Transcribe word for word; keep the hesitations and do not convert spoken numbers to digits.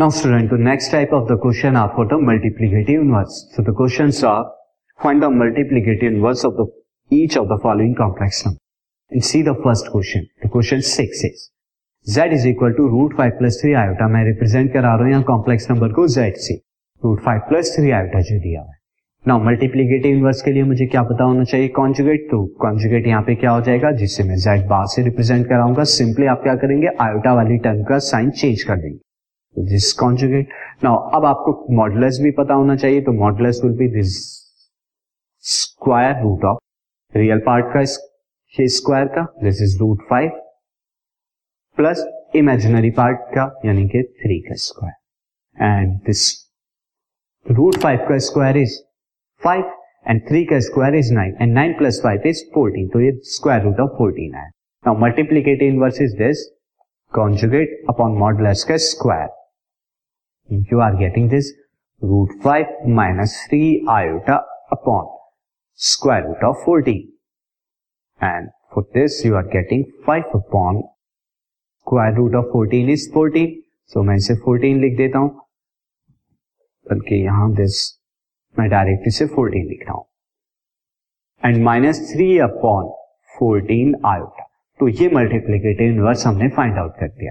Now student, the next type of the question are for the multiplicative inverse. So the questions are, find the multiplicative inverse of the each of the following complex number. And see the first question. The question six is, z is equal to root five plus three iota. मैं represent करा रहा हूँ यहाँ complex number को z से. root five plus three iota जो दिया हुआ है. Now multiplicative inverse के लिए मुझे क्या पता होना चाहिए? conjugate. तो conjugate यहाँ पे क्या हो जाएगा? जिससे मैं z बार से represent कराऊंगा. Simply आप क्या करेंगे? iota वाली term का sign change कर देंगे. This conjugate. नाउ अब आपको मॉडुलस भी पता होना चाहिए, तो modulus will be this square root of real part का स्क्वायर का, this is root five plus imaginary part का यानी कि थ्री का square, and this root five का square is five and three का square is nine and nine plus five is fourteen, तो ये स्क्वायर रूट ऑफ फोर्टीन है. Now multiplicative inverse is this conjugate upon modulus का square. You are getting this root five minus three iota upon square root of fourteen. And for this you are getting five upon square root of fourteen is fourteen. So, मैं इसे fourteen लिख देता हूँ, बल्कि यहाँ this मैं direct इसे fourteen लिख रहा हूँ. And minus three upon fourteen iota. तो ये multiplicative inverse हमने find out कर दिया.